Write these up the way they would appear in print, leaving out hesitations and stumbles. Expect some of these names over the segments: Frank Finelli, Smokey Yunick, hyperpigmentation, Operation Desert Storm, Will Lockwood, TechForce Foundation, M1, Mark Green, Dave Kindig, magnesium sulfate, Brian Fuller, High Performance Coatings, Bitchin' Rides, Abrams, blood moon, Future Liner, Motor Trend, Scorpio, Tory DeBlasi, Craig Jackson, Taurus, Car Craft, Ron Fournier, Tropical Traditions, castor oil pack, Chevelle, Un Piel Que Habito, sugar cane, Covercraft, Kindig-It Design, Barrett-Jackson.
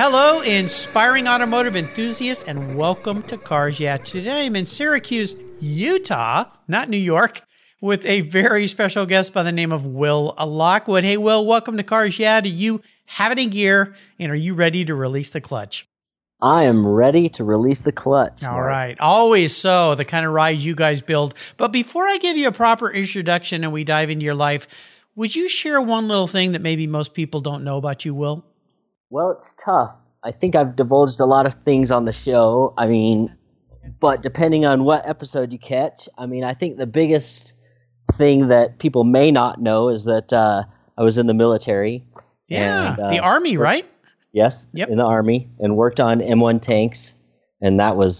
Hello, inspiring automotive enthusiasts, and welcome to Cars Yeah! Today I'm in Syracuse, Utah, not New York, with a very special guest by the name of Will Lockwood. Hey, Will, welcome to Cars Yeah! Do you have it in gear, and are you ready to release the clutch? I am ready to release the clutch. All right. Always so, the kind of ride you guys build. But before I give you a proper introduction and we dive into your life, would you share one little thing that maybe most people don't know about you, Will? Well, it's tough. I think I've divulged a lot of things on the show. I mean, but depending on what episode you catch, I mean, I think the biggest thing that people may not know is that I was in the military. Yeah, and, the Army, right? Yes, yep. In the Army, and worked on M1 tanks, and that was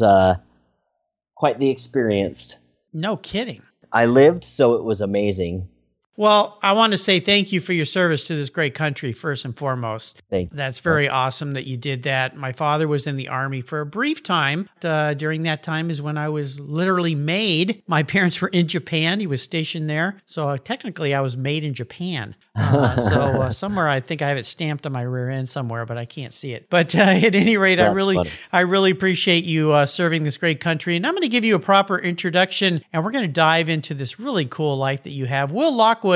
quite the experience. No kidding. I lived, so it was amazing. Well, I want to say thank you for your service to this great country, first and foremost. Thank you. That's very awesome that you did that. My father was in the Army for a brief time. During that time is when I was literally made. My parents were in Japan. He was stationed there. So technically, I was made in Japan. So somewhere, I think I have it stamped on my rear end somewhere, but I can't see it. But at any rate, I really appreciate you serving this great country. And I'm going to give you a proper introduction, and we're going to dive into this really cool life that you have. Will Lockwood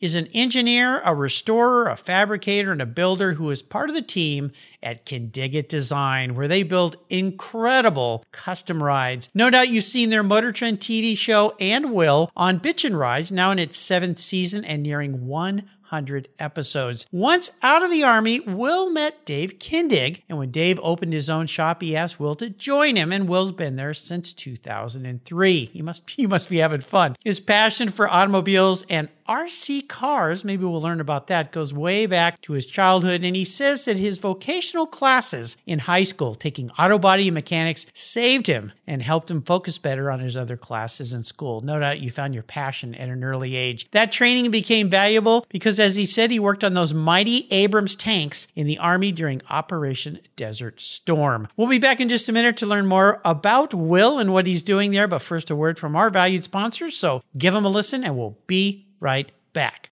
is an engineer, a restorer, a fabricator, and a builder who is part of the team at Kindig-It Design, where they build incredible custom rides. No doubt you've seen their Motor Trend TV show and Will on Bitchin' Rides, now in its 7th season and nearing 100 episodes. Once out of the Army, Will met Dave Kindig, and when Dave opened his own shop, he asked Will to join him, and Will's been there since 2003. You must be having fun. His passion for automobiles and RC cars, maybe we'll learn about that, goes way back to his childhood, and he says that his vocational classes in high school, taking auto body and mechanics, saved him and helped him focus better on his other classes in school. No doubt you found your passion at an early age. That training became valuable because, as he said, he worked on those mighty Abrams tanks in the Army during Operation Desert Storm. We'll be back in just a minute to learn more about Will and what he's doing there, but first a word from our valued sponsors, so give them a listen and we'll be right back.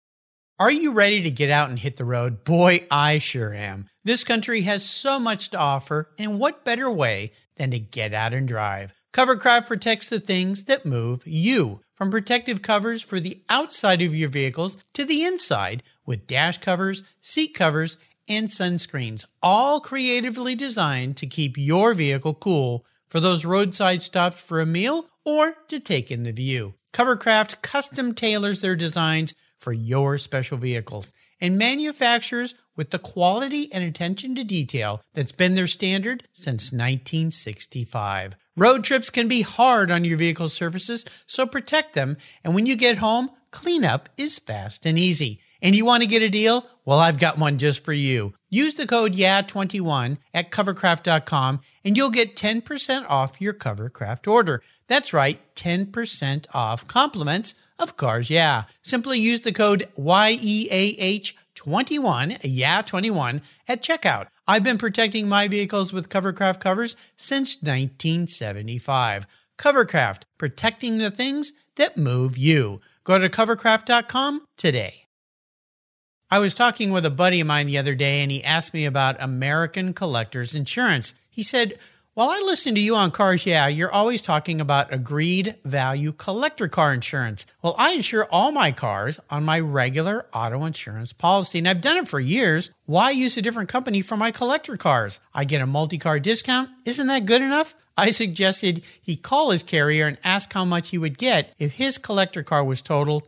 Are you ready to get out and hit the road? Boy, I sure am. This country has so much to offer, and what better way than to get out and drive? Covercraft protects the things that move you, from protective covers for the outside of your vehicles to the inside with dash covers, seat covers, and sunscreens, all creatively designed to keep your vehicle cool for those roadside stops for a meal or to take in the view. Covercraft custom tailors their designs for your special vehicles and manufactures with the quality and attention to detail that's been their standard since 1965. Road trips can be hard on your vehicle's surfaces, so protect them. And when you get home, cleanup is fast and easy. And you want to get a deal? Well, I've got one just for you. Use the code YAH21 at covercraft.com and you'll get 10% off your Covercraft order. That's right, 10% off compliments of Cars Yeah. Simply use the code YEAH21, YAH21, at checkout. I've been protecting my vehicles with Covercraft covers since 1975. Covercraft, protecting the things that move you. Go to covercraft.com today. I was talking with a buddy of mine the other day, and he asked me about American Collectors Insurance. He said, while I listen to you on Cars Yeah, you're always talking about agreed value collector car insurance. Well, I insure all my cars on my regular auto insurance policy, and I've done it for years. Why use a different company for my collector cars? I get a multi-car discount. Isn't that good enough? I suggested he call his carrier and ask how much he would get if his collector car was totaled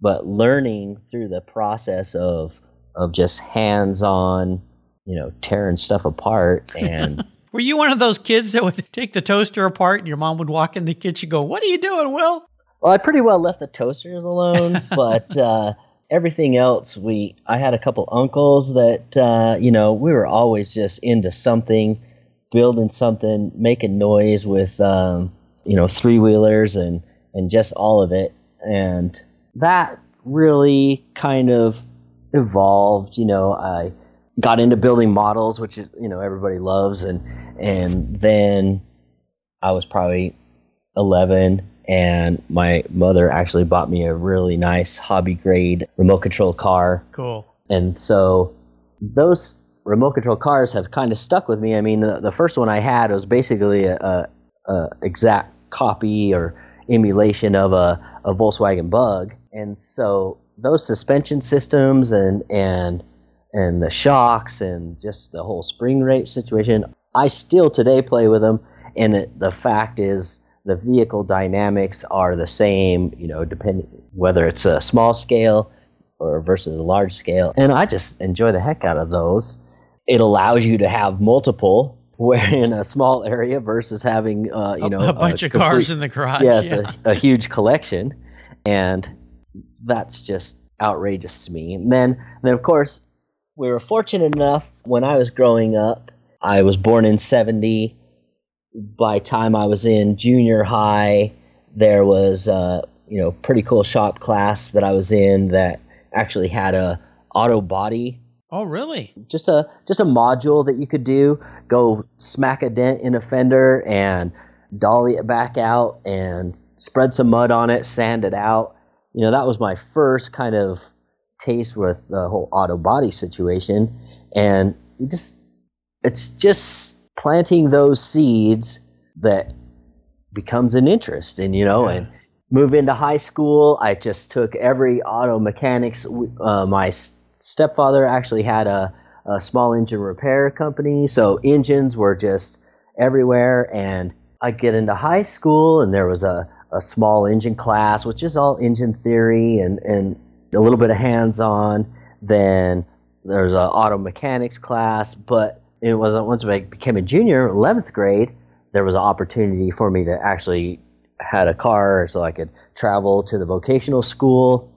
but learning through the process of just hands-on, tearing stuff apart. And were you one of those kids that would take the toaster apart and your mom would walk in the kitchen and go, "What are you doing, Will?" Well, I pretty well left the toasters alone, but everything else, I had a couple uncles that, we were always just into something, building something, making noise with, 3-wheelers and just all of it. And that really kind of evolved. I got into building models, which is, everybody loves. And then I was probably 11, and my mother actually bought me a really nice hobby-grade remote control car. Cool. And so those remote control cars have kind of stuck with me. I mean, the first one I had was basically a exact copy or emulation of a Volkswagen Bug. And so those suspension systems and the shocks and just the whole spring rate situation, I still today play with them. And the fact is, the vehicle dynamics are the same, depending whether it's a small scale or versus a large scale. And I just enjoy the heck out of those. It allows you to have multiple, where in a small area versus having, a bunch of cars in the garage. Yes, yeah. A huge collection. And that's just outrageous to me. And then of course, we were fortunate enough when I was growing up. I was born in 1970. By the time I was in junior high, there was pretty cool shop class that I was in that actually had a auto body. Oh, really? Just a module that you could do. Go smack a dent in a fender and dolly it back out and spread some mud on it, sand it out. That was my first kind of taste with the whole auto body situation. And it's just planting those seeds that becomes an interest. And and move into high school, I just took every auto mechanics. My stepfather actually had a small engine repair company, so engines were just everywhere. And I get into high school, and there was a small engine class, which is all engine theory and a little bit of hands-on. Then there's an auto mechanics class, but it was once I became a junior, 11th grade, there was an opportunity for me to actually had a car so I could travel to the vocational school.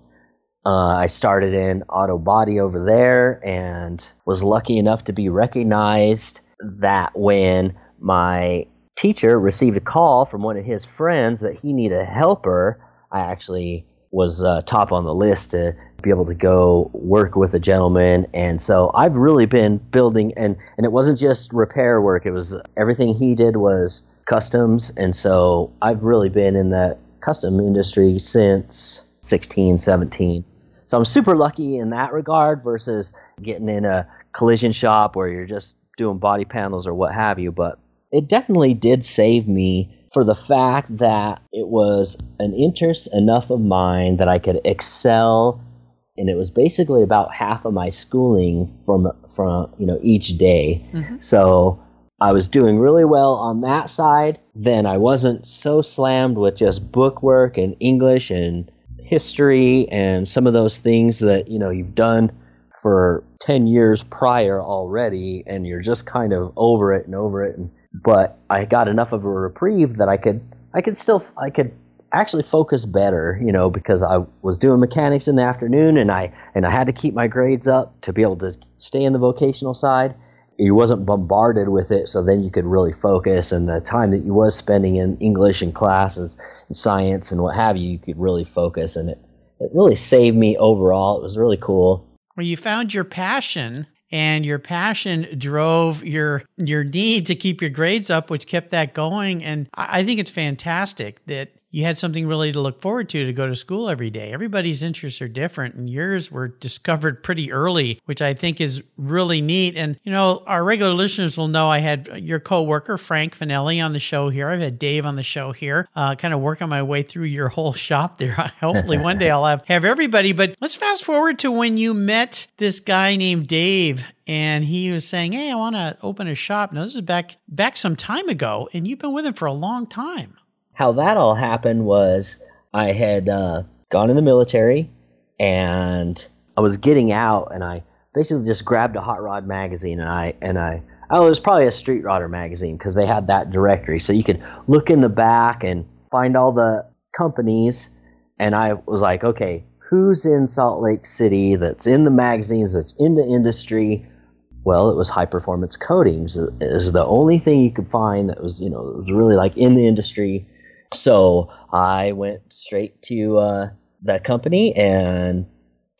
I started in auto body over there and was lucky enough to be recognized that when my teacher received a call from one of his friends that he needed a helper, I actually was top on the list to be able to go work with a gentleman. And so I've really been building, and it wasn't just repair work, it was everything he did was customs. And so I've really been in that custom industry since 16, 17. So I'm super lucky in that regard versus getting in a collision shop where you're just doing body panels or what have you. But it definitely did save me for the fact that it was an interest enough of mine that I could excel. And it was basically about half of my schooling from each day. Mm-hmm. So I was doing really well on that side. Then I wasn't so slammed with just book work and English and history and some of those things that, you know, you've done for 10 years prior already, and you're just kind of over it and over it. But I got enough of a reprieve that I could actually focus better, you know, because I was doing mechanics in the afternoon, and I had to keep my grades up to be able to stay in the vocational side. You wasn't bombarded with it, so then you could really focus, and the time that you was spending in English and classes and science and what have you, you could really focus, and it really saved me overall. It was really cool. Well, you found your passion, and your passion drove your need to keep your grades up, which kept that going, and I think it's fantastic that you had something really to look forward to go to school every day. Everybody's interests are different, and yours were discovered pretty early, which I think is really neat. And, you know, our regular listeners will know I had your coworker, Frank Finelli, on the show here. I've had Dave on the show here, kind of working my way through your whole shop there. Hopefully one day I'll have everybody. But let's fast forward to when you met this guy named Dave. And he was saying, hey, I want to open a shop. Now, this is back some time ago, and you've been with him for a long time. How that all happened was I had gone in the military, and I was getting out, and I basically just grabbed a Hot Rod magazine, and it was probably a Street Rodder magazine because they had that directory. So you could look in the back and find all the companies, and I was like, okay, who's in Salt Lake City that's in the magazines, that's in the industry? Well, it was High Performance Coatings. It was the only thing you could find that was, you know, it was really like in the industry. So I went straight to that company, and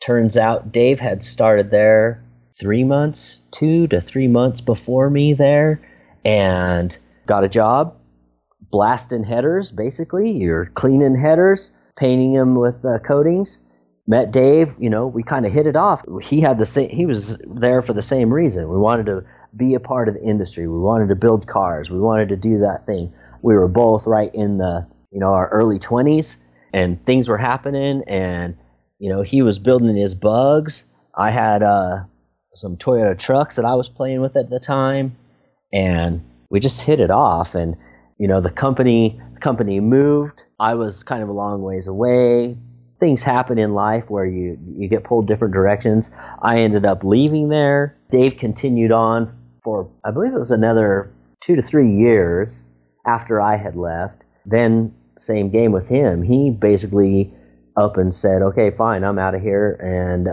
turns out Dave had started there 3 months, 2 to 3 months before me there, and got a job blasting headers, basically. You're cleaning headers, painting them with coatings. Met Dave, you know, we kind of hit it off. He was there for the same reason. We wanted to be a part of the industry. We wanted to build cars. We wanted to do that thing. We were both right in the, you know, our early 20s, and things were happening, and, you know, he was building his bugs. I had some Toyota trucks that I was playing with at the time, and we just hit it off. And, you know, the company moved. I was kind of a long ways away. Things happen in life where you get pulled different directions. I ended up leaving there. Dave continued on for, I believe it was another 2 to 3 years after I had left. Then same game with him. He basically up and said, okay, fine, I'm out of here. And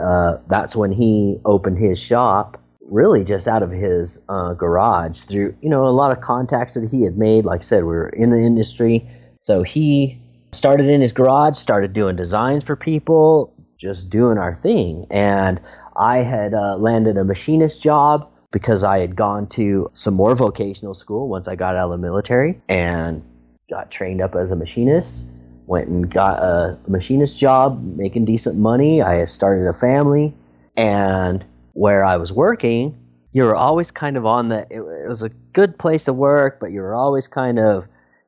that's when he opened his shop, really just out of his garage through, you know, a lot of contacts that he had made. Like I said, we were in the industry. So he started in his garage, started doing designs for people, just doing our thing. And I had landed a machinist job because I had gone to some more vocational school once I got out of the military, and got trained up as a machinist, went and got a machinist job, making decent money. I started a family, and where I was working, you were always kind of on the, it was a good place to work, but you were always kind of,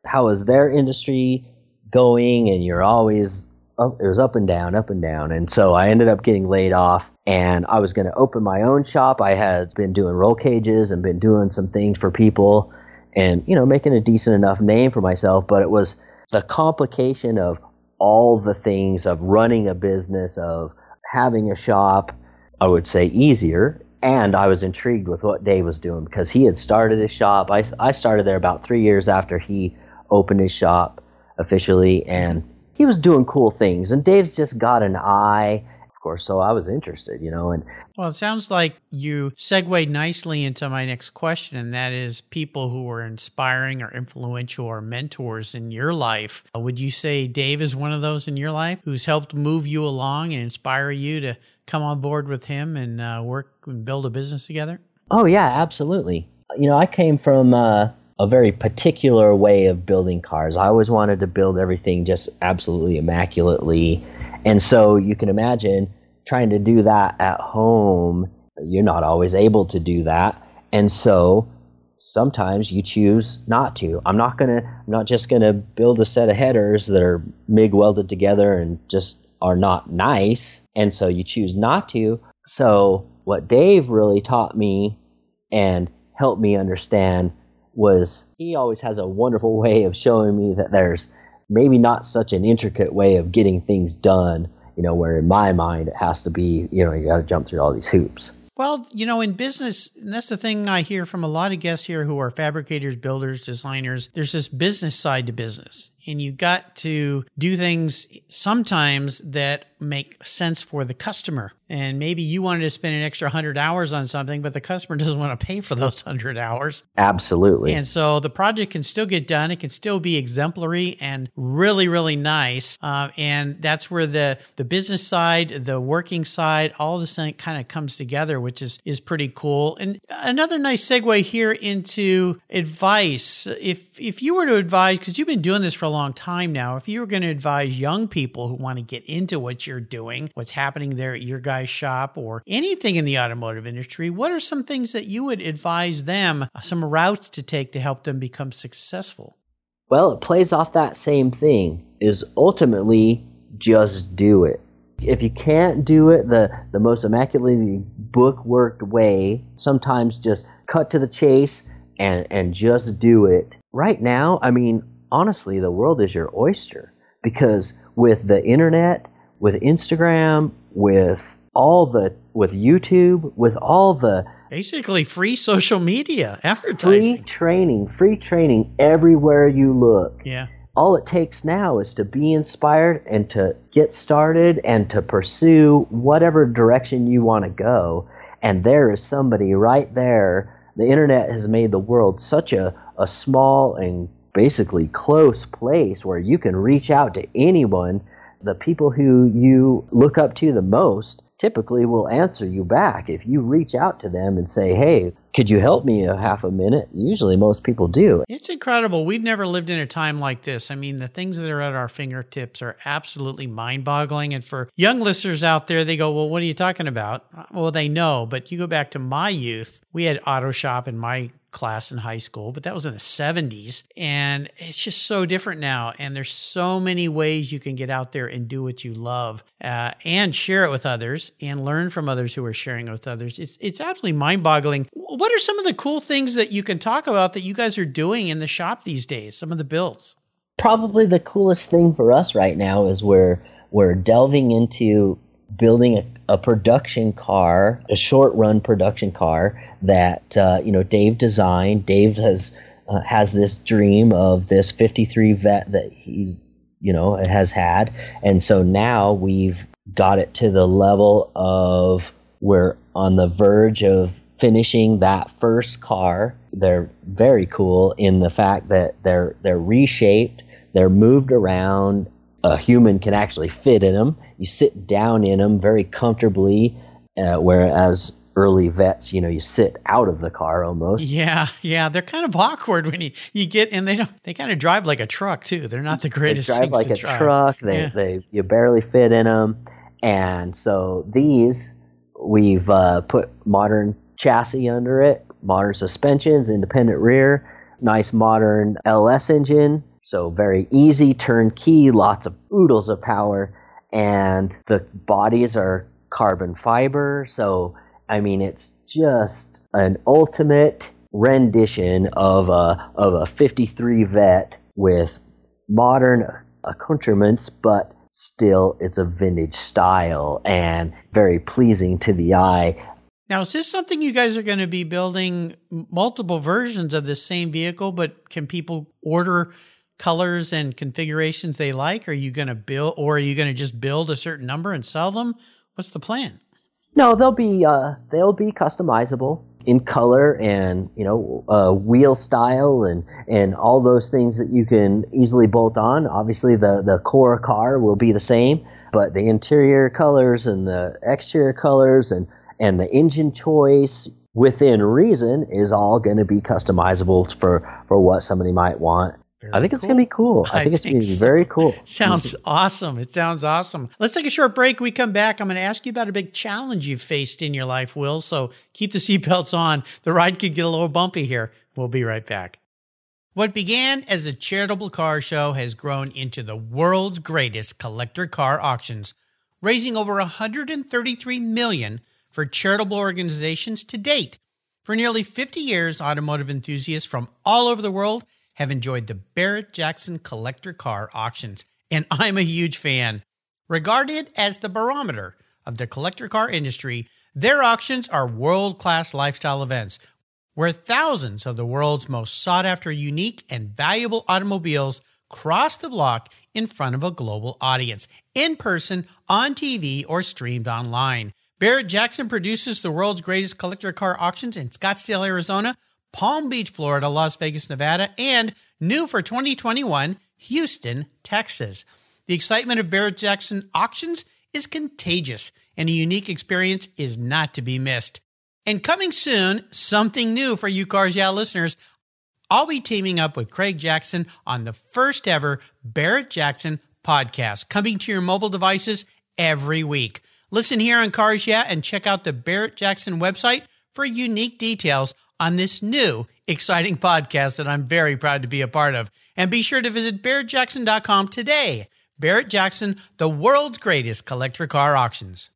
how is their industry going? And you're always, it was up and down, up and down. And so I ended up getting laid off. And I was going to open my own shop. I had been doing roll cages and been doing some things for people and, you know, making a decent enough name for myself. But it was the complication of all the things of running a business, of having a shop, I would say easier. And I was intrigued with what Dave was doing because he had started his shop. I started there about 3 years after he opened his shop officially. And he was doing cool things. And Dave's just got an eye. So I was interested, you know. And well, it sounds like you segued nicely into my next question, and that is people who were inspiring or influential or mentors in your life. Would you say Dave is one of those in your life who's helped move you along and inspire you to come on board with him and work and build a business together? Oh, yeah, absolutely. You know, I came from a very particular way of building cars. I always wanted to build everything just absolutely immaculately. And so you can imagine trying to do that at home, you're not always able to do that. And so sometimes you choose not to. I'm not just going to build a set of headers that are MIG welded together and just are not nice. And so you choose not to. So what Dave really taught me and helped me understand was he always has a wonderful way of showing me that there's maybe not such an intricate way of getting things done, you know, where in my mind it has to be, you know, you got to jump through all these hoops. Well, you know, in business, and that's the thing I hear from a lot of guests here who are fabricators, builders, designers, there's this business side to business. And you got to do things sometimes that make sense for the customer. And maybe you wanted to spend an extra 100 hours on something, but the customer doesn't want to pay for those 100 hours. Absolutely. And so the project can still get done. It can still be exemplary and really, really nice. And that's where the business side, the working side, all this thing kind of comes together, which is pretty cool. And another nice segue here into advice. If you were to advise, because you've been doing this for a long time now, if you were going to advise young people who want to get into what you're doing, what's happening there at your guys' shop or anything in the automotive industry, what are some things that you would advise them, some routes to take to help them become successful? Well, it plays off that same thing, is ultimately just do it. If you can't do it the most immaculately bookworked way, sometimes just cut to the chase and just do it. Right now, I mean, honestly, the world is your oyster, because with the internet, with Instagram, with YouTube, with all the basically free social media advertising, free training everywhere you look. Yeah. All it takes now is to be inspired and to get started and to pursue whatever direction you want to go. And there is somebody right there. The internet has made the world such a small and basically close place where you can reach out to anyone. The people who you look up to the most typically will answer you back. If you reach out to them and say, hey, could you help me a half a minute? Usually most people do. It's incredible. We've never lived in a time like this. I mean, the things that are at our fingertips are absolutely mind-boggling. And for young listeners out there, they go, well, what are you talking about? Well, they know, but you go back to my youth. We had auto shop in my class in high school, but that was in the 70s. And it's just so different now. And there's so many ways you can get out there and do what you love and share it with others and learn from others who are sharing it with others. It's absolutely mind-boggling. What are some of the cool things that you can talk about that you guys are doing in the shop these days, some of the builds? Probably the coolest thing for us right now is we're delving into building a production car, a short-run production car that Dave designed. Dave has this dream of this 53 Vet that he's has had, and so now we've got it to the level of we're on the verge of finishing that first car. They're very cool in the fact that they're reshaped, they're moved around. A human can actually fit in them. You sit down in them very comfortably, whereas early Vets, you sit out of the car almost. Yeah, they're kind of awkward when you get, and they kind of drive like a truck too. They're not the greatest. They drive like a truck. You barely fit in them, and so these we've put modern chassis under it, modern suspensions, independent rear, nice modern LS engine. So very easy, turnkey, lots of oodles of power, and the bodies are carbon fiber. So, I mean, it's just an ultimate rendition of a 53 Vet with modern accoutrements, but still it's a vintage style and very pleasing to the eye. Now, is this something you guys are going to be building multiple versions of the same vehicle, but can people order colors and configurations they like? Are you going to build, or are you going to just build a certain number and sell them? What's the plan? No, they'll be customizable in color and wheel style and all those things that you can easily bolt on. Obviously, the core car will be the same, but the interior colors and the exterior colors and the engine choice, within reason, is all going to be customizable for what somebody might want. I think it's going to be cool. I think it's going to be very cool. Sounds awesome. It sounds awesome. Let's take a short break. We come back, I'm going to ask you about a big challenge you've faced in your life, Will. So keep the seatbelts on. The ride could get a little bumpy here. We'll be right back. What began as a charitable car show has grown into the world's greatest collector car auctions, raising over $133 million for charitable organizations to date. For nearly 50 years, automotive enthusiasts from all over the world have enjoyed the Barrett-Jackson collector car auctions, and I'm a huge fan. Regarded as the barometer of the collector car industry, their auctions are world-class lifestyle events where thousands of the world's most sought-after unique and valuable automobiles cross the block in front of a global audience, in person, on TV, or streamed online. Barrett-Jackson produces the world's greatest collector car auctions in Scottsdale, Arizona, Palm Beach, Florida, Las Vegas, Nevada, and new for 2021, Houston, Texas. The excitement of Barrett-Jackson auctions is contagious, and a unique experience is not to be missed. And coming soon, something new for you Cars Yeah! listeners. I'll be teaming up with Craig Jackson on the first ever Barrett-Jackson podcast, coming to your mobile devices every week. Listen here on Cars Yeah! and check out the Barrett-Jackson website for unique details on this new, exciting podcast that I'm very proud to be a part of. And be sure to visit barrettjackson.com today. Barrett-Jackson, the world's greatest collector car auctions.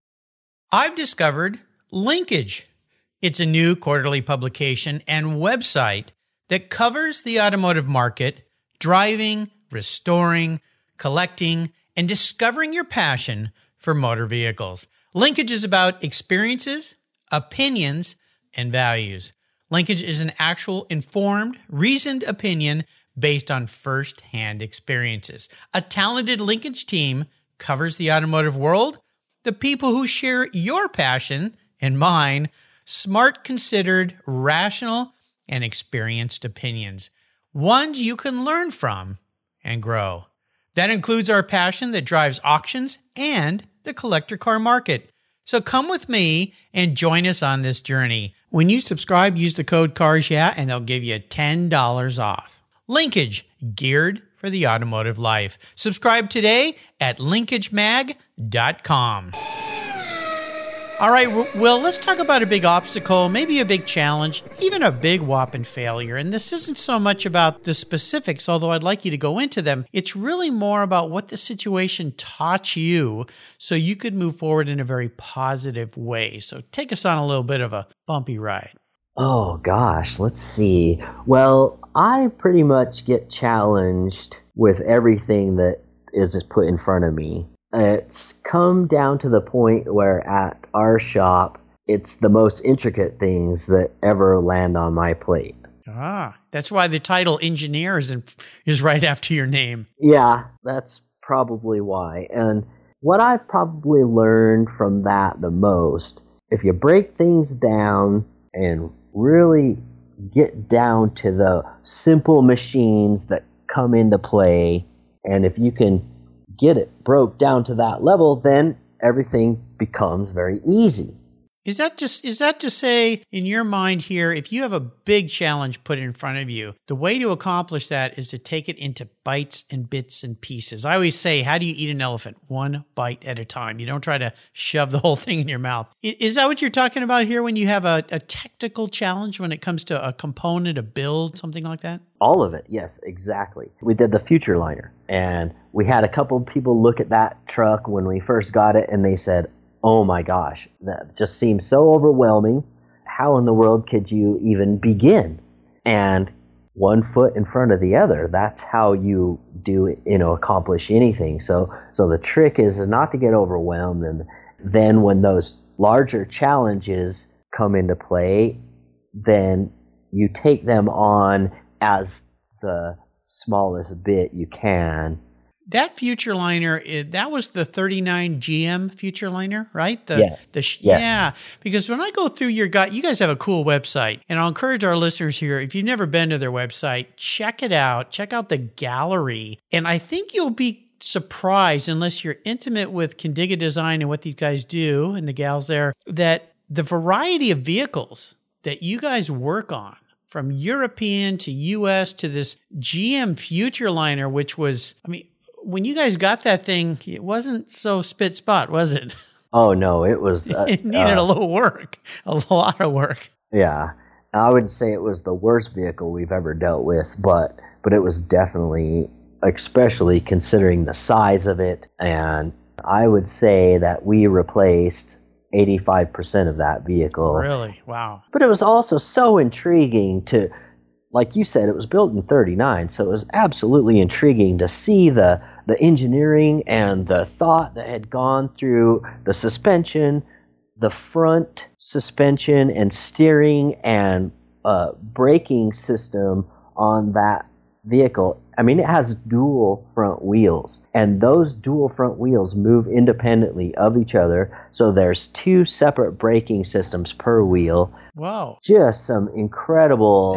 I've discovered Linkage. It's a new quarterly publication and website that covers the automotive market, driving, restoring, collecting, and discovering your passion for motor vehicles. Linkage is about experiences, opinions, and values. Linkage is an actual informed, reasoned opinion based on first-hand experiences. A talented Linkage team covers the automotive world, the people who share your passion and mine, smart, considered, rational, and experienced opinions, ones you can learn from and grow. That includes our passion that drives auctions and the collector car market. So come with me and join us on this journey. When you subscribe, use the code Cars Yeah! and they'll give you $10 off. Linkage, geared for the automotive life. Subscribe today at linkagemag.com. All right, Will, let's talk about a big obstacle, maybe a big challenge, even a big whopping failure. And this isn't so much about the specifics, although I'd like you to go into them. It's really more about what the situation taught you so you could move forward in a very positive way. So take us on a little bit of a bumpy ride. Oh, gosh, let's see. Well, I pretty much get challenged with everything that is put in front of me. It's come down to the point where at our shop, it's the most intricate things that ever land on my plate. Ah, that's why the title engineer is right after your name. Yeah, that's probably why. And what I've probably learned from that the most, if you break things down and really get down to the simple machines that come into play, and if you can get it broke down to that level, then everything becomes very easy. Is that to say, in your mind here, if you have a big challenge put in front of you, the way to accomplish that is to take it into bites and bits and pieces. I always say, how do you eat an elephant? One bite at a time. You don't try to shove the whole thing in your mouth. Is that what you're talking about here when you have a technical challenge when it comes to a component, a build, something like that? All of it. Yes, exactly. We did the Future Liner, and we had a couple of people look at that truck when we first got it, and they said, oh my gosh, that just seems so overwhelming. How in the world could you even begin? And one foot in front of the other, that's how you do, accomplish anything. So the trick is not to get overwhelmed. And then when those larger challenges come into play, then you take them on as the smallest bit you can. That Future Liner, that was the 39 GM Future Liner, right? Yes. Yeah, because when I go through your guide, you guys have a cool website. And I'll encourage our listeners here, if you've never been to their website, check it out. Check out the gallery. And I think you'll be surprised, unless you're intimate with Kindig-It Design and what these guys do and the gals there, that the variety of vehicles that you guys work on, from European to U.S. to this GM Future Liner, which was, when you guys got that thing, it wasn't so spit spot, was it? Oh, no, it was. It needed a little work, a lot of work. Yeah. I wouldn't say it was the worst vehicle we've ever dealt with, but it was definitely, especially considering the size of it. And I would say that we replaced 85% of that vehicle. Really? Wow. But it was also so intriguing to like you said, it was built in 1939, so it was absolutely intriguing to see the engineering and the thought that had gone through the suspension, the front suspension and steering and braking system on that vehicle. I mean, it has dual front wheels, and those dual front wheels move independently of each other, so there's two separate braking systems per wheel. Wow. Just some incredible,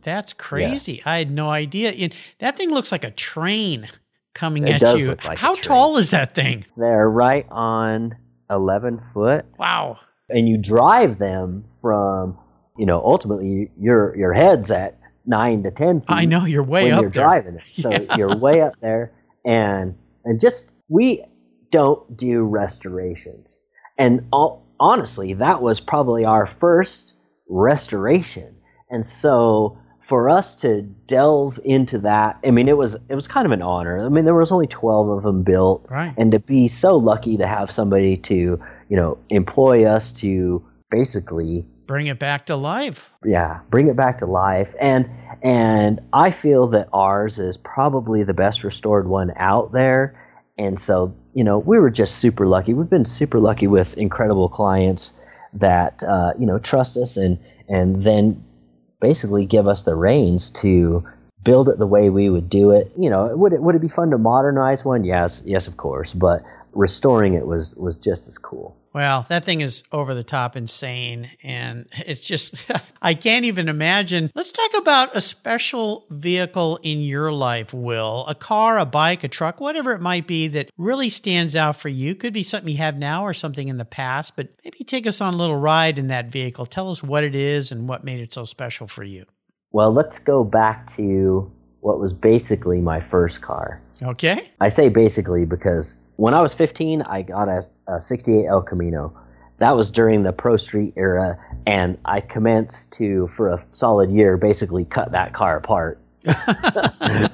that's crazy. Yeah. I had no idea. That thing looks like a train coming at you. Like how tall is that thing? They're right on 11 foot. Wow. And you drive them from, you know, ultimately your head's at 9 to 10 feet. I know, you're way up there. Driving it. So yeah. You're way up there, and just, we don't do restorations. And honestly, that was probably our first restoration. And so for us to delve into that, I mean, it was kind of an honor. I mean, there was only 12 of them built, right? And to be so lucky to have somebody to, you know, employ us to basically bring it back to life. Yeah, bring it back to life. And I feel that ours is probably the best restored one out there. And so, you know, we were just super lucky. We've been super lucky with incredible clients that, you know, trust us and then basically give us the reins to build it the way we would do it. You know, would it be fun to modernize one? Yes, of course. But restoring it was just as cool. Well, that thing is over the top insane, and it's just, I can't even imagine. Let's talk about a special vehicle in your life, Will. A car, a bike, a truck, whatever it might be that really stands out for you. Could be something you have now or something in the past, but maybe take us on a little ride in that vehicle. Tell us what it is and what made it so special for you. Well, let's go back to what was basically my first car. Okay. I say basically because when I was 15, I got a 68 El Camino. That was during the Pro Street era, and I commenced to, for a solid year, basically cut that car apart.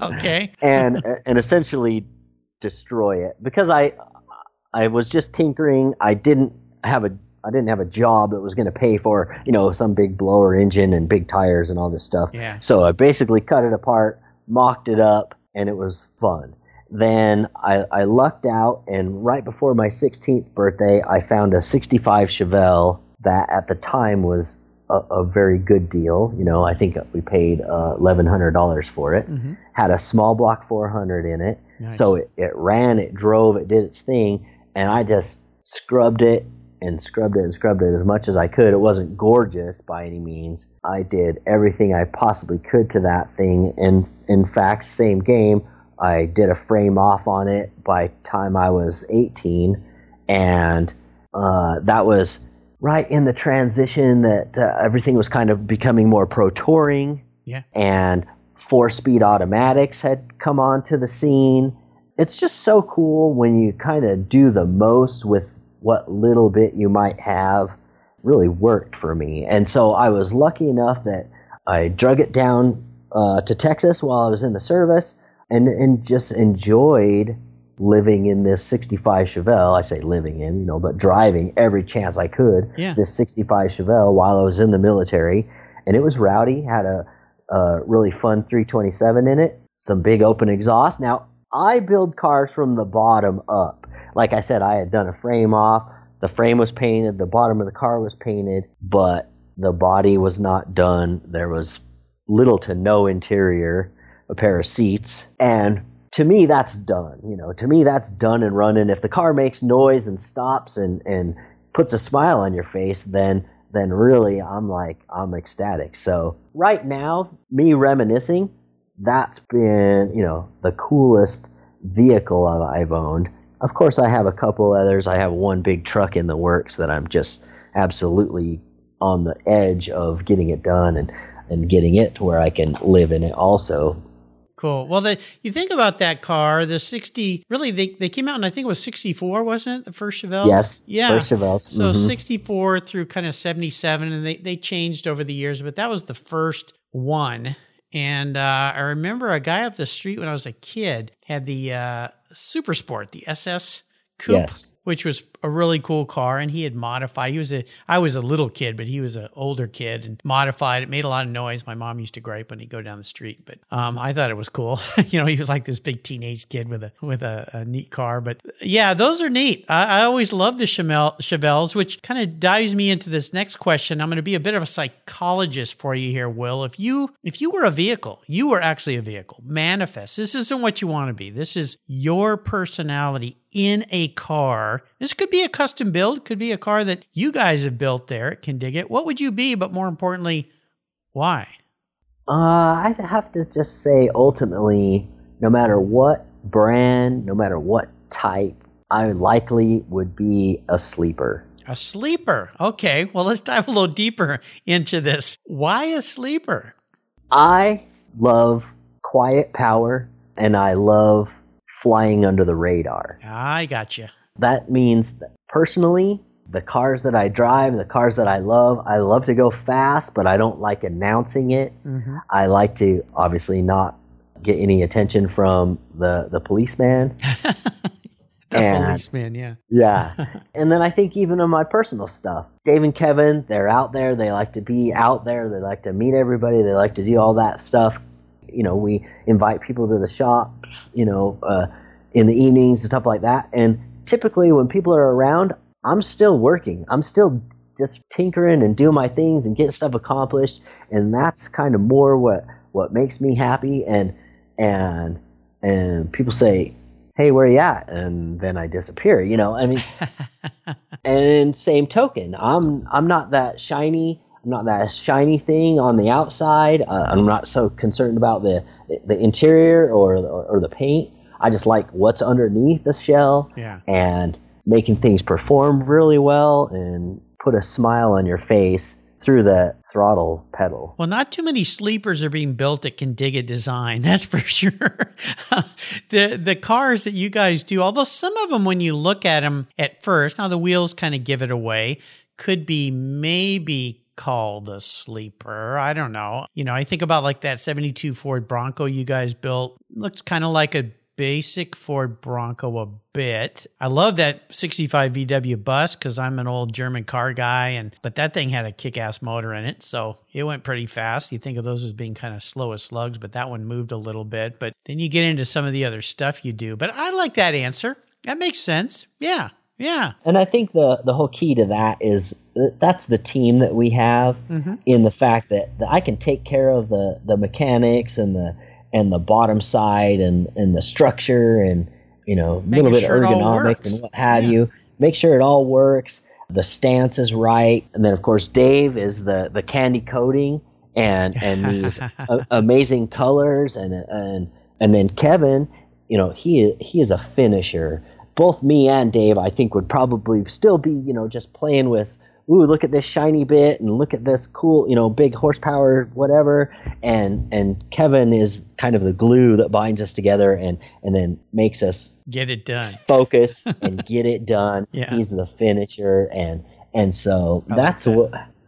Okay. and essentially destroy it because I was just tinkering. I didn't have a job that was going to pay for, you know, some big blower engine and big tires and all this stuff. Yeah. So I basically cut it apart, mocked it up, and it was fun. Then I lucked out, and right before my 16th birthday, I found a 65 Chevelle that at the time was a very good deal. You know, I think we paid $1,100 for it. Mm-hmm. Had a small block 400 in it. Nice. So it ran, it drove, it did its thing, and I just scrubbed it and scrubbed it and scrubbed it as much as I could. It wasn't gorgeous by any means. I did everything I possibly could to that thing, and in fact, same game, I did a frame off on it by the time I was 18, and that was right in the transition that everything was kind of becoming more pro touring. Yeah. And 4-speed automatics had come onto the scene. It's just so cool when you kind of do the most with what little bit you might have. Really worked for me. And so I was lucky enough that I drug it down to Texas while I was in the service, and just enjoyed living in this 65 Chevelle. I say living in, you know, but driving every chance I could. Yeah. This 65 Chevelle while I was in the military. And it was rowdy, had a really fun 327 in it, some big open exhaust. Now, I build cars from the bottom up. Like I said, I had done a frame off. The frame was painted. The bottom of the car was painted. But the body was not done. There was little to no interior. A pair of seats, and to me that's done. You know, to me that's done and running. If the car makes noise and stops and puts a smile on your face, then really I'm ecstatic. So right now, me reminiscing, that's been, you know, the coolest vehicle I've owned. Of course, I have a couple others. I have one big truck in the works that I'm just absolutely on the edge of getting it done and getting it to where I can live in it also. Cool. Well, you think about that car, the 60, really, they came out in, I think it was 64, wasn't it? The first Chevelles? Yes. Yeah. First Chevelles. So 64 through kind of 77, and they changed over the years, but that was the first one. And I remember a guy up the street when I was a kid had the Super Sport, the SS Coupe. Yes. which was a really cool car, and he had modified. I was a little kid, but he was an older kid and modified. It made a lot of noise. My mom used to gripe when he'd go down the street, but I thought it was cool. You know, he was like this big teenage kid with a neat car. But yeah, those are neat. I always loved the Chevelles, which kind of dives me into this next question. I'm going to be a bit of a psychologist for you here, Will. If you were a vehicle, you were actually a vehicle. Manifest. This isn't what you want to be. This is your personality in a car. This could be a custom build, could be a car that you guys have built there at Kindig-It. What would you be, but more importantly, why? I have to just say, ultimately, no matter what brand, no matter what type, I likely would be a sleeper. A sleeper. Okay, well, let's dive a little deeper into this. Why a sleeper? I love quiet power, and I love flying under the radar. I gotcha. That means that personally, the cars that I drive, the cars that I love to go fast, but I don't like announcing it. Mm-hmm. I like to obviously not get any attention from the policeman. Policeman, yeah. Yeah. And then I think even on my personal stuff, Dave and Kevin, they're out there. They like to be out there. They like to meet everybody. They like to do all that stuff. You know, we invite people to the shops, you know, in the evenings and stuff like that. And typically when people are around, I'm still working. I'm still just tinkering and doing my things and getting stuff accomplished. And that's kind of more what makes me happy. And people say, hey, where you at? And then I disappear, you know, I mean, and same token, I'm not that shiny. I'm not that shiny thing on the outside. I'm not so concerned about the interior or the paint. I just like what's underneath the shell, yeah, and making things perform really well and put a smile on your face through the throttle pedal. Well, not too many sleepers are being built at Kindig-It Design, that's for sure. The cars that you guys do, although some of them, when you look at them at first, now the wheels kind of give it away, could be maybe called a sleeper. I don't know. You know, I think about like that 72 Ford Bronco you guys built. Looks kind of like a basic Ford Bronco a bit. I love that 65 VW bus because I'm an old German car guy, but that thing had a kick-ass motor in it, so it went pretty fast. You think of those as being kind of slow as slugs, but that one moved a little bit. But then you get into some of the other stuff you do. But I like that answer. That makes sense. Yeah. Yeah. And I think the whole key to that is that's the team that we have, mm-hmm, in the fact that I can take care of the mechanics and the bottom side and the structure and, you know, a little bit of ergonomics and what have you. Make sure it all works. The stance is right. And then, of course, Dave is the candy coating and these amazing colors. And then Kevin, you know, he is a finisher. Both me and Dave, I think, would probably still be, you know, just playing with, ooh, look at this shiny bit and look at this cool, you know, big horsepower, whatever. And Kevin is kind of the glue that binds us together and then makes us get it done, focus and get it done. Yeah. He's the finisher. And so that's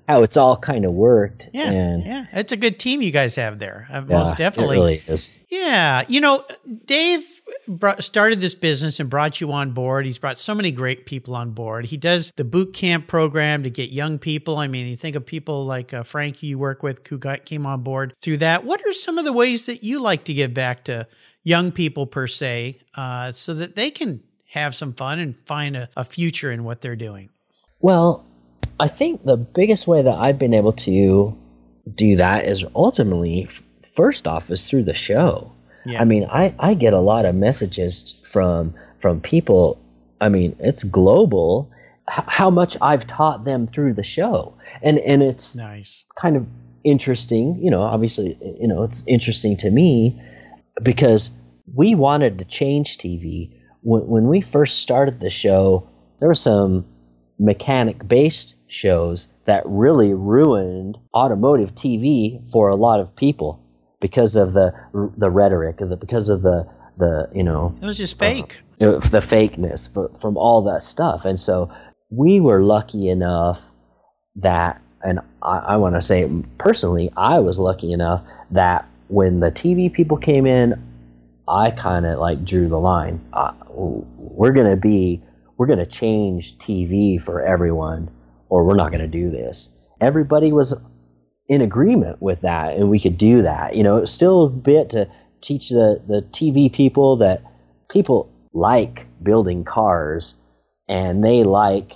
how it's all kind of worked. Yeah, yeah. It's a good team you guys have there. Most definitely. It really is. Yeah. You know, Dave started this business and brought you on board. He's brought so many great people on board. He does the boot camp program to get young people. I mean, you think of people like Frank you work with who came on board through that. What are some of the ways that you like to give back to young people per se so that they can have some fun and find a future in what they're doing? Well, I think the biggest way that I've been able to do that is ultimately, first off, is through the show. Yeah. I mean, I get a lot of messages from people. I mean, it's global how much I've taught them through the show. And it's nice. Kind of interesting, you know, obviously, you know, it's interesting to me because we wanted to change TV. When we first started the show, there were some mechanic-based shows that really ruined automotive TV for a lot of people because of the rhetoric, because of the you know, it was just fake, the fakeness from all that stuff. And so we were lucky enough that, and I want to say personally, I was lucky enough that when the TV people came in, I kind of like drew the line. We're gonna be we're going to change TV for everyone, or we're not going to do this. Everybody was in agreement with that, and we could do that. You know, it's still a bit to teach the TV people that people like building cars, and they like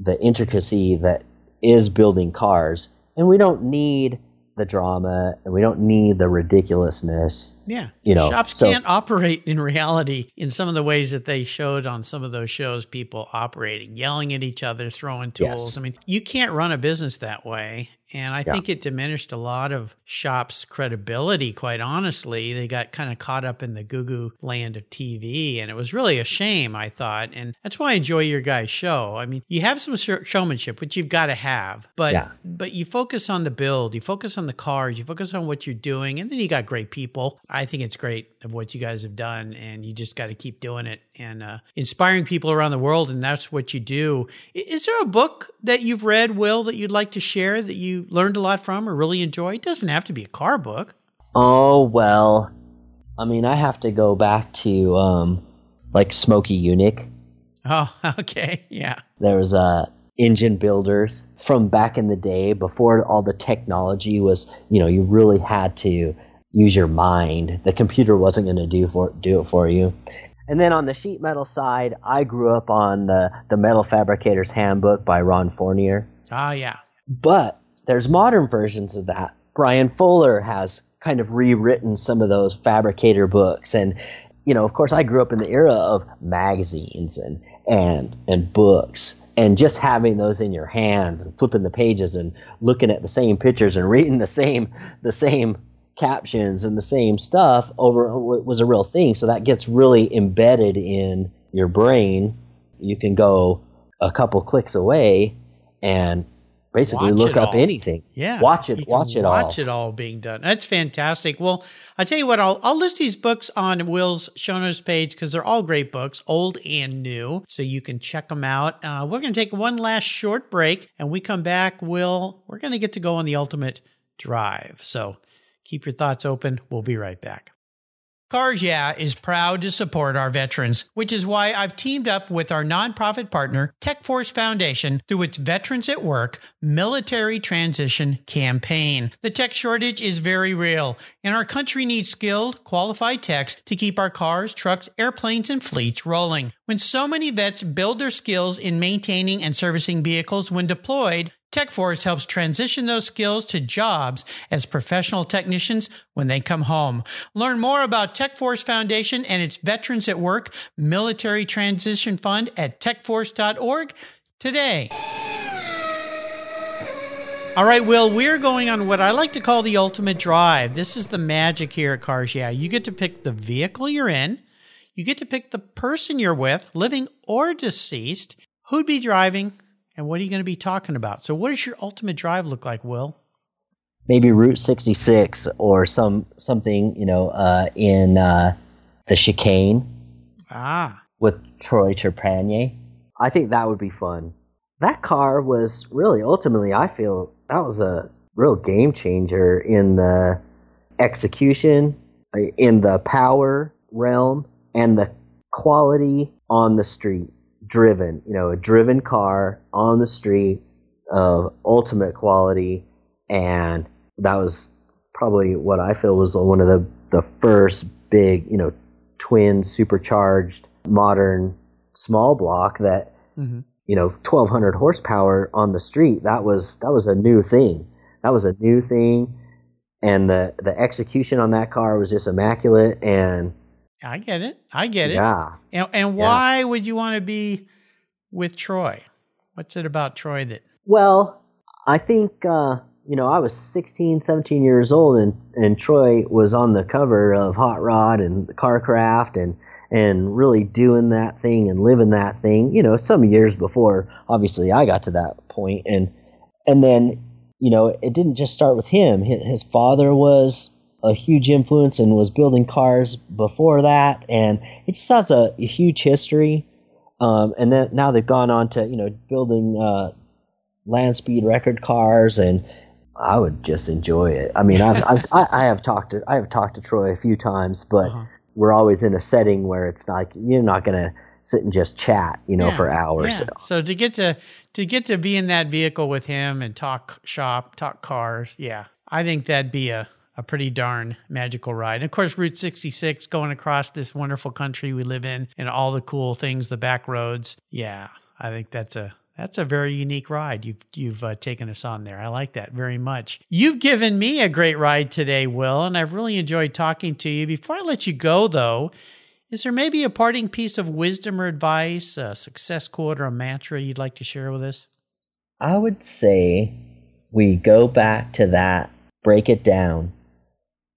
the intricacy that is building cars, and we don't need the drama, and we don't need the ridiculousness. Yeah. You know, shops can't operate in reality in some of the ways that they showed on some of those shows, people operating, yelling at each other, throwing tools. Yes. I mean, you can't run a business that way. And I think it diminished a lot of shops' credibility, quite honestly. They got kind of caught up in the goo-goo land of TV, and it was really a shame, I thought. And that's why I enjoy your guys' show. I mean, you have some showmanship, which you've got to have, but you focus on the build, you focus on the cars, you focus on what you're doing, and then you got great people. I think it's great of what you guys have done, and you just got to keep doing it and inspiring people around the world, and that's what you do. Is there a book that you've read, Will, that you'd like to share that you learned a lot from or really enjoyed? It doesn't have to be a car book. Oh, well, I mean, I have to go back to like Smokey Yunick. Oh, okay. Yeah. There was engine builders from back in the day before all the technology was, you know, you really had to use your mind. The computer wasn't going to do it for you. And then on the sheet metal side, I grew up on the Metal Fabricator's Handbook by Ron Fournier. Oh, yeah. But there's modern versions of that. Brian Fuller has kind of rewritten some of those fabricator books. And, you know, of course, I grew up in the era of magazines and books, and just having those in your hands and flipping the pages and looking at the same pictures and reading the same captions and the same stuff over was a real thing. So that gets really embedded in your brain. You can go a couple clicks away and basically look up anything. Yeah. Watch it all being done. That's fantastic. Well, I'll tell you what, I'll list these books on Will's show notes page because they're all great books, old and new. So you can check them out. We're going to take one last short break, and we come back, Will, we're going to get to go on the ultimate drive. So keep your thoughts open. We'll be right back. Cars Yeah! is proud to support our veterans, which is why I've teamed up with our nonprofit partner, TechForce Foundation, through its Veterans at Work Military Transition Campaign. The tech shortage is very real, and our country needs skilled, qualified techs to keep our cars, trucks, airplanes, and fleets rolling. When so many vets build their skills in maintaining and servicing vehicles when deployed, TechForce helps transition those skills to jobs as professional technicians when they come home. Learn more about TechForce Foundation and its Veterans at Work Military Transition Fund at techforce.org today. All right, Will, we're going on what I like to call the ultimate drive. This is the magic here at Cars Yeah! You get to pick the vehicle you're in. You get to pick the person you're with, living or deceased, who'd be driving, and what are you going to be talking about? So what does your ultimate drive look like, Will? Maybe Route 66 or something, you know, in the Chicane. Ah. With Troy Trepanier. I think that would be fun. That car was really, ultimately, I feel that was a real game changer in the execution, in the power realm, and the quality on the street. Driven, you know, a driven car on the street of ultimate quality, and that was probably what I feel was one of the first big, you know, twin supercharged modern small block that, you know, 1,200 horsepower on the street. That was a new thing. That was a new thing, and the execution on that car was just immaculate. And I get it. Yeah. And why would you want to be with Troy? What's it about Troy that... Well, I think, you know, I was 16, 17 years old, and Troy was on the cover of Hot Rod and Car Craft and really doing that thing and living that thing, you know, some years before, obviously, I got to that point. And then, you know, it didn't just start with him. His father was a huge influence and was building cars before that, and it just has a huge history. And then now they've gone on to, you know, building land speed record cars, and I would just enjoy it. I mean, I have talked to Troy a few times, but we're always in a setting where it's like you're not going to sit and just chat, you know, for hours. Yeah. So to get to be in that vehicle with him and talk shop, talk cars. Yeah. I think that'd be a pretty darn magical ride. And of course, Route 66, going across this wonderful country we live in and all the cool things, the back roads. Yeah. I think that's a very unique ride. You've taken us on there. I like that very much. You've given me a great ride today, Will, and I've really enjoyed talking to you. Before I let you go, though, is there maybe a parting piece of wisdom or advice, a success quote or a mantra you'd like to share with us? I would say we go back to that, break it down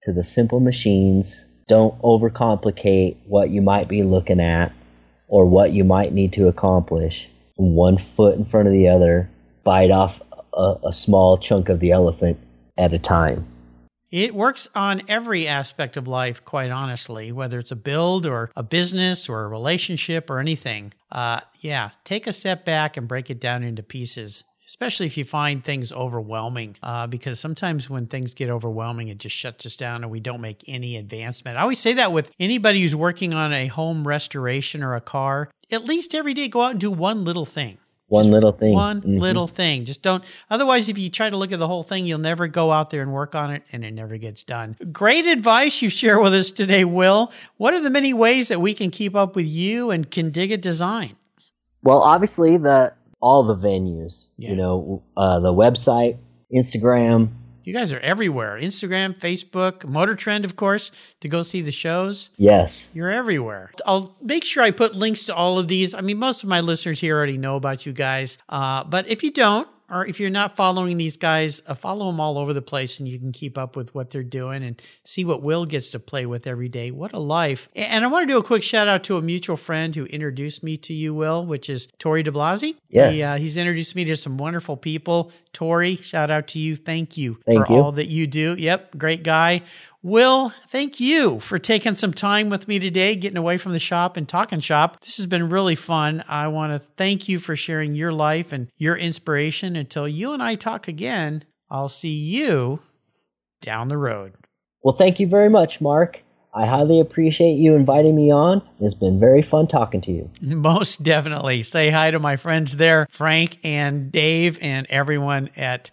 to the simple machines. Don't overcomplicate what you might be looking at or what you might need to accomplish. One foot in front of the other, bite off a small chunk of the elephant at a time. It works on every aspect of life, quite honestly, whether it's a build or a business or a relationship or anything. Take a step back and break it down into pieces, especially if you find things overwhelming, because sometimes when things get overwhelming, it just shuts us down and we don't make any advancement. I always say that with anybody who's working on a home restoration or a car, at least every day, go out and do one little thing. One little thing. Just don't. Otherwise, if you try to look at the whole thing, you'll never go out there and work on it, and it never gets done. Great advice you share with us today, Will. What are the many ways that we can keep up with you and Kindig-It Design? Well, obviously, all the venues, the website, Instagram. You guys are everywhere. Instagram, Facebook, Motor Trend, of course, to go see the shows. Yes. You're everywhere. I'll make sure I put links to all of these. I mean, most of my listeners here already know about you guys. But if you don't, or if you're not following these guys, follow them all over the place and you can keep up with what they're doing and see what Will gets to play with every day. What a life. And I want to do a quick shout out to a mutual friend who introduced me to you, Will, which is Tory DeBlasi. Yes. He's introduced me to some wonderful people. Tory, shout out to you. Thank you for all that you do. Yep. Great guy. Will, thank you for taking some time with me today, getting away from the shop and talking shop. This has been really fun. I want to thank you for sharing your life and your inspiration. Until you and I talk again, I'll see you down the road. Well, thank you very much, Mark. I highly appreciate you inviting me on. It's been very fun talking to you. Most definitely. Say hi to my friends there, Frank and Dave and everyone at